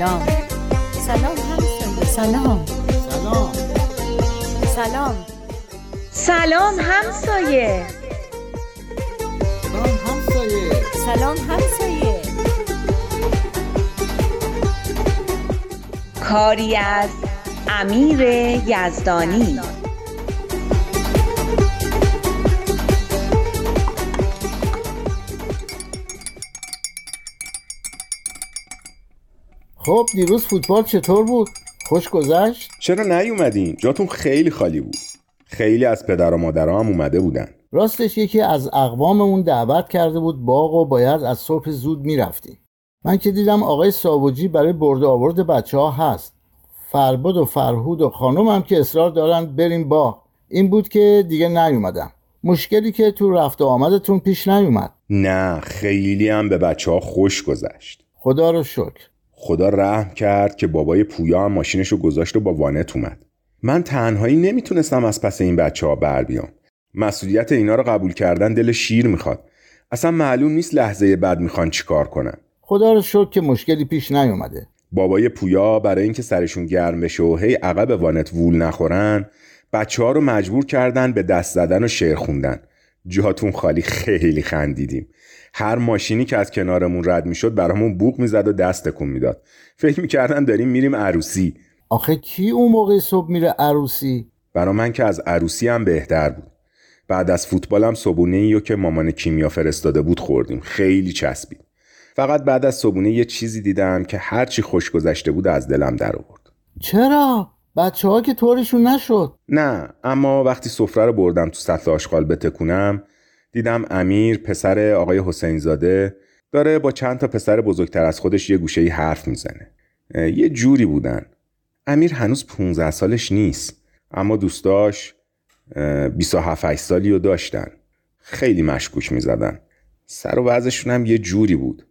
سلام. سلام همسایه. سلام. سلام. سلام. سلام همسایه. سلام همسایه. سلام همسایه. کاری از امیر یزدانی. خب دیروز فوتبال چطور بود؟ خوش گذشت؟ چرا نیومدین؟ جاتون خیلی خالی بود. خیلی از پدر و مادرها هم اومده بودن. راستش یکی از اقواممون دعوت کرده بود باغ و باید از صبح زود میرفتیم. من که دیدم آقای ساوجی برای برد آورد بچه‌ها هست. فربد و فرهود و خانم هم که اصرار دارن بریم باغ. این بود که دیگه نیومدم. مشکلی که تو رفت و آمدتون پیش نیومد. نه، خیلی هم به بچه‌ها خوش گذشت. خدا رو شکر. خدا رحم کرد که بابای پویا هم ماشینشو گذاشت و با وانت اومد. من تنهایی نمیتونستم از پس این بچه‌ها بر بیام. مسئولیت اینا رو قبول کردن دل شیر میخواد. اصلا معلوم نیست لحظه بعد میخوان چیکار کنن. خدا رو شکر که مشکلی پیش نیومده. بابای پویا برای اینکه سرشون گرم بشه و هی عقب وانت وول نخورن، بچه‌ها رو مجبور کردن به دست زدن و شعر خوندن. جاتون خالی، خیلی خندیدیم. هر ماشینی که از کنارمون رد میشد برامون بوق میزد و دست تکون میداد. فکر میکردن داریم میریم عروسی. آخه کی اون موقع صبح میره عروسی؟ برا من که از عروسی هم بهتر بود. بعد از فوتبالم صبحونه‌ایو که مامان کیمیا فرستاده بود خوردیم. خیلی چسبید. فقط بعد از صبحونه یه چیزی دیدم که هرچی خوش گذشته بود از دلم در آورد. چرا؟ بچه‌ها که طورشون نشد. نه، اما وقتی سفره رو بردم تو سطل آشغال بتکونم، دیدم امیر پسر آقای حسین زاده داره با چند تا پسر بزرگتر از خودش یه گوشه‌ای حرف میزنه. یه جوری بودن. امیر هنوز 15 سالش نیست، اما دوستاش 27 سالی رو داشتن. خیلی مشکوک میزدن. سر و وضعشون هم یه جوری بود.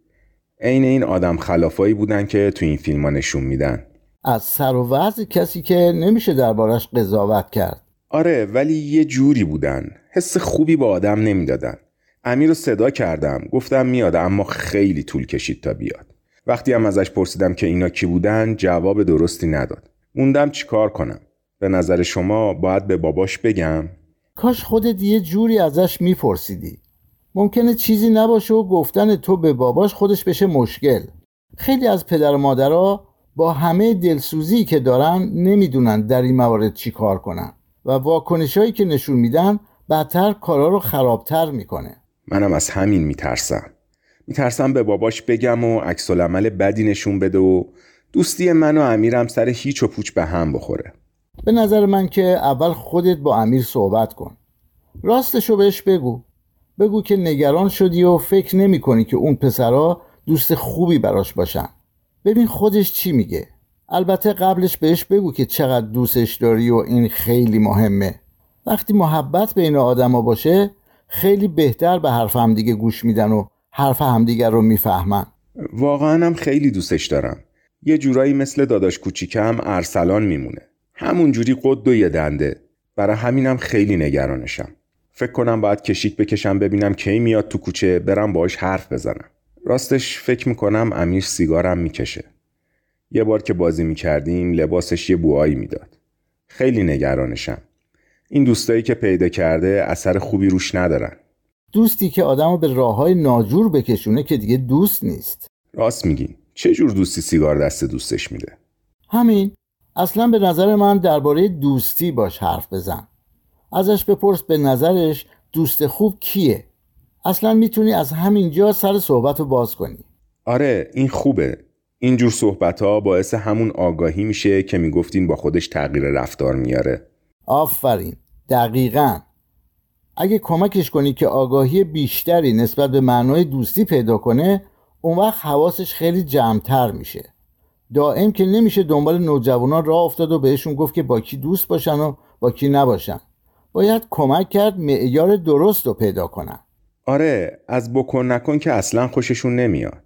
عین این آدم خلافایی بودن که تو این فیلم‌ها نشون میدن. از سر و وضع کسی که نمیشه دربارش قضاوت کرد. آره، ولی یه جوری بودن. حس خوبی با آدم نمیدادن. امیر رو صدا کردم، گفتم میاد، اما خیلی طول کشید تا بیاد. وقتی هم ازش پرسیدم که اینا کی بودن، جواب درستی نداد. موندم چیکار کنم؟ به نظر شما باید به باباش بگم؟ کاش خودت یه جوری ازش میپرسیدی. ممکنه چیزی نباشه و گفتن تو به باباش خودش بشه مشکل. خیلی از پدر و مادرها با همه دلسوزی که دارن نمیدونن در این موارد چی کار کنن و واکنشایی که نشون میدن بدتر کارا رو خرابتر میکنه. منم از همین میترسم به باباش بگم و عکس العمل بدی نشون بده و دوستی من و امیرم سر هیچ و پوچ به هم بخوره. به نظر من که اول خودت با امیر صحبت کن. راستشو بهش بگو که نگران شدی و فکر نمی‌کنی که اون پسرا دوست خوبی براش باشن. ببین خودش چی میگه. البته قبلش بهش بگو که چقدر دوستش داری و این خیلی مهمه. وقتی محبت بین آدما باشه خیلی بهتر به حرف همدیگه گوش میدن و حرف همدیگه رو میفهمن. واقعا هم خیلی دوستش دارم. یه جورایی مثل داداش کوچیکم ارسلان میمونه. همون جوری قد و یه دنده. برای همینم خیلی نگرانشم. فکر کنم باید کشیک بکشم ببینم کی میاد تو کوچه، برم باهاش حرف بزنم. راستش فکر میکنم امیر سیگارم میکشه. یه بار که بازی میکردیم لباسش یه بوهایی میداد. خیلی نگرانشم. این دوستایی که پیدا کرده اثر خوبی روش ندارن. دوستی که آدمو به راههای ناجور بکشونه که دیگه دوست نیست. راست میگین. چه جور دوستی سیگار دست دوستش میده؟ همین. اصلا به نظر من درباره دوستی باش حرف بزن. ازش بپرس به نظرش دوست خوب کیه. اصلا میتونی از همینجا سر صحبت رو باز کنی. آره، این خوبه. اینجور صحبت ها باعث همون آگاهی میشه که میگفتین با خودش تغییر رفتار میاره. آفرین، دقیقاً. اگه کمکش کنی که آگاهی بیشتری نسبت به معنای دوستی پیدا کنه، اون وقت حواسش خیلی جمع‌تر میشه. دائم که نمیشه دنبال نوجوانان راه افتاد و بهشون گفت که با کی دوست باشن و با کی نباشن. باید کمک کرد معیار درست رو پیدا کنن. آره، از بکن نکن که اصلا خوششون نمیاد.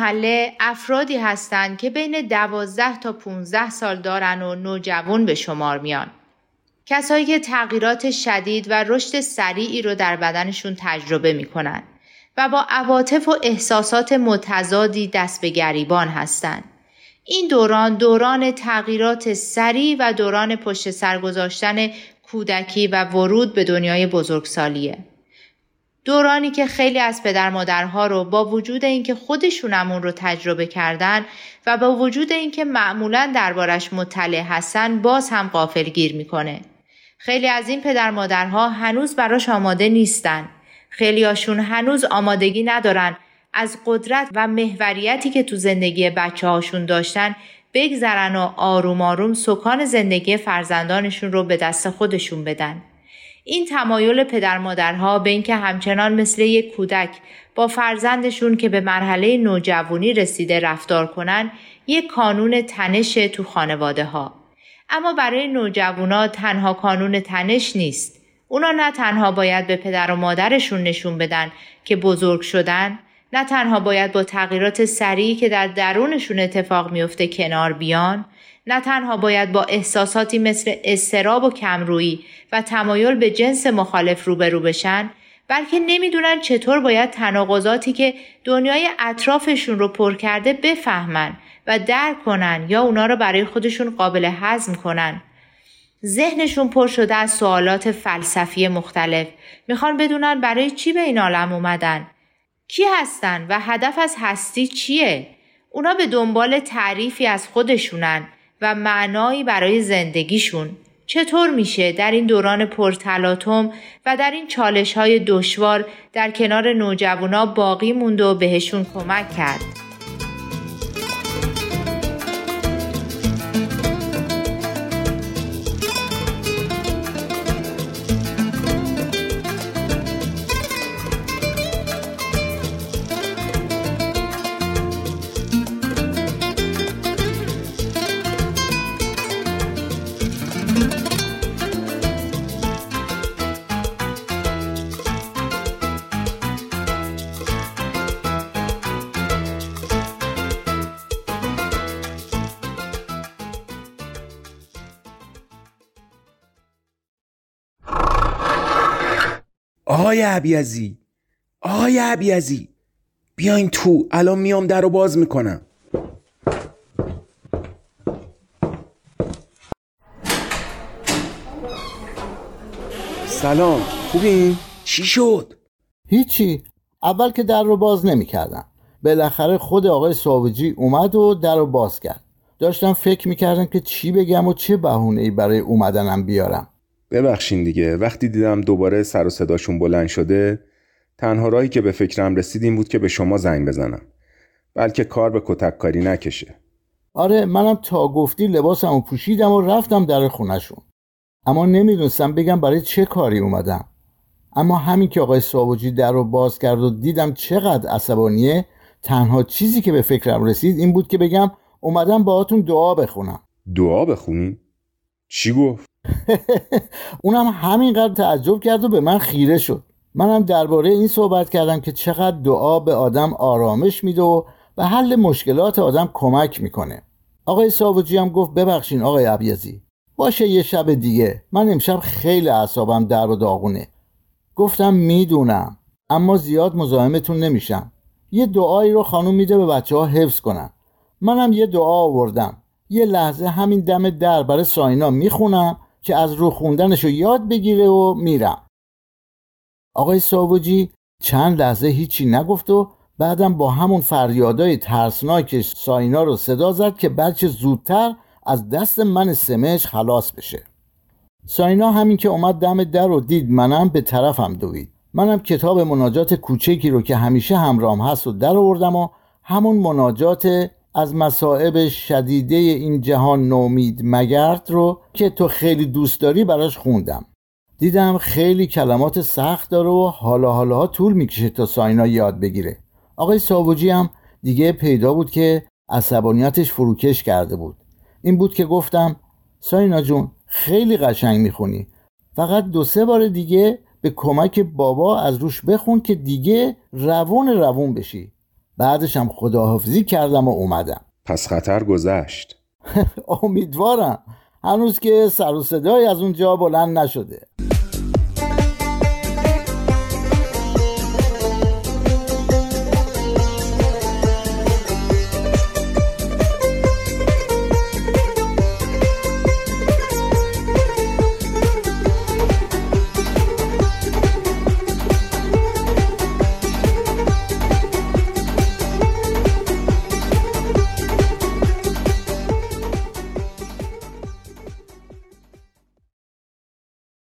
محله افرادی هستند که بین 12 تا 15 سال دارن و نوجوان به شمار میان. کسایی که تغییرات شدید و رشد سریعی رو در بدنشون تجربه میکنن و با عواطف و احساسات متضادی دست به گریبان هستند. این دوران، دوران تغییرات سریع و دوران پشت سر گذاشتن کودکی و ورود به دنیای بزرگسالیه. دورانی که خیلی از پدر مادرها رو با وجود اینکه خودشونم اون رو تجربه کردن و با وجود اینکه معمولاً دربارش مطلع هستن باز هم غافلگیر میکنه. خیلی از این پدر مادرها هنوز براش آماده نیستن. خیلی هاشون هنوز آمادگی ندارن از قدرت و محوریتی که تو زندگی بچه هاشون داشتن بگذرن و آروم آروم سکان زندگی فرزندانشون رو به دست خودشون بدن. این تمایل پدر مادرها به اینکه همچنان مثل یک کودک با فرزندشون که به مرحله نوجوانی رسیده رفتار کنن یک کانون تنش تو خانواده ها. اما برای نوجوانا تنها کانون تنش نیست. اونا نه تنها باید به پدر و مادرشون نشون بدن که بزرگ شدن، نه تنها باید با تغییرات سریعی که در درونشون اتفاق میفته کنار بیان، نه تنها باید با احساساتی مثل اضطراب و کمرویی و تمایل به جنس مخالف روبرو بشن، بلکه نمیدونن چطور باید تناقضاتی که دنیای اطرافشون رو پر کرده بفهمن و درک کنن یا اونا رو برای خودشون قابل هضم کنن. ذهنشون پر شده از سوالات فلسفی مختلف. میخوان بدونن برای چی به این عالم اومدن، کی هستن و هدف از هستی چیه؟ اونا به دنبال تعریفی از خودشونن و معنایی برای زندگیشون. چطور میشه در این دوران پرتلاطم و در این چالش‌های دشوار در کنار نوجوانا باقی موند و بهشون کمک کرد؟ آقای عبیزی بیاین تو، الان میام در رو باز میکنم. سلام، خوبی؟ چی شد؟ هیچی، اول که در رو باز نمیکردن، بالاخره خود آقای ساوجی اومد و در رو باز کرد. داشتم فکر میکردم که چی بگم و چه بهونه‌ای برای اومدنم بیارم. ببخشین دیگه، وقتی دیدم دوباره سر و صداشون بلند شده تنها راهی که به فکرم رسید این بود که به شما زنگ بزنم، بلکه کار به کتک کاری نکشه. آره، منم تا گفتی لباسمو پوشیدم و رفتم در خونه‌شون، اما نمیدونستم بگم برای چه کاری اومدم. اما همین که آقای ساوجی در رو باز کرد و دیدم چقدر عصبانیه، تنها چیزی که به فکرم رسید این بود که بگم اومدم باهاتون دعا بخونم. دعا بخونی؟ چی گفت؟ اونم همینقدر تعجب کرد و به من خیره شد. منم درباره این صحبت کردم که چقدر دعا به آدم آرامش میده و به حل مشکلات آدم کمک میکنه. آقای ساوجی هم گفت ببخشین آقای عبیزی، باشه یه شب دیگه، من امشب خیلی اعصابم در و داغونه. گفتم میدونم، اما زیاد مزاحمتون نمیشم. یه دعایی رو خانم میده به بچه ها حفظ کنن. منم یه دعا آوردم، یه لحظه همین دم در برای ساینا میخونم که از رو خوندنشو یاد بگیره و میرم. آقای ساوجی چند لحظه هیچی نگفت و بعدم با همون فریادای ترسناکش ساینا رو صدا زد که بچه زودتر از دست من سمج خلاص بشه. ساینا همین که اومد دم در رو دید منم به طرفم دوید. منم کتاب مناجات کوچکی رو که همیشه همراهم هست و در آوردم و همون مناجات از مصائب شدیده این جهان نومید مگرد رو که تو خیلی دوست داری براش خوندم. دیدم خیلی کلمات سخت داره و حالا حالا طول میکشه تا ساینا یاد بگیره. آقای ساوجی هم دیگه پیدا بود که عصبانیتش فروکش کرده بود. این بود که گفتم ساینا جون خیلی قشنگ میخونی، فقط 2-3 بار دیگه به کمک بابا از روش بخون که دیگه روون بشی. بعدشم خداحافظی کردم و اومدم. پس خطر گذشت. امیدوارم. هنوز که سر و صدایی از اونجا بلند نشده.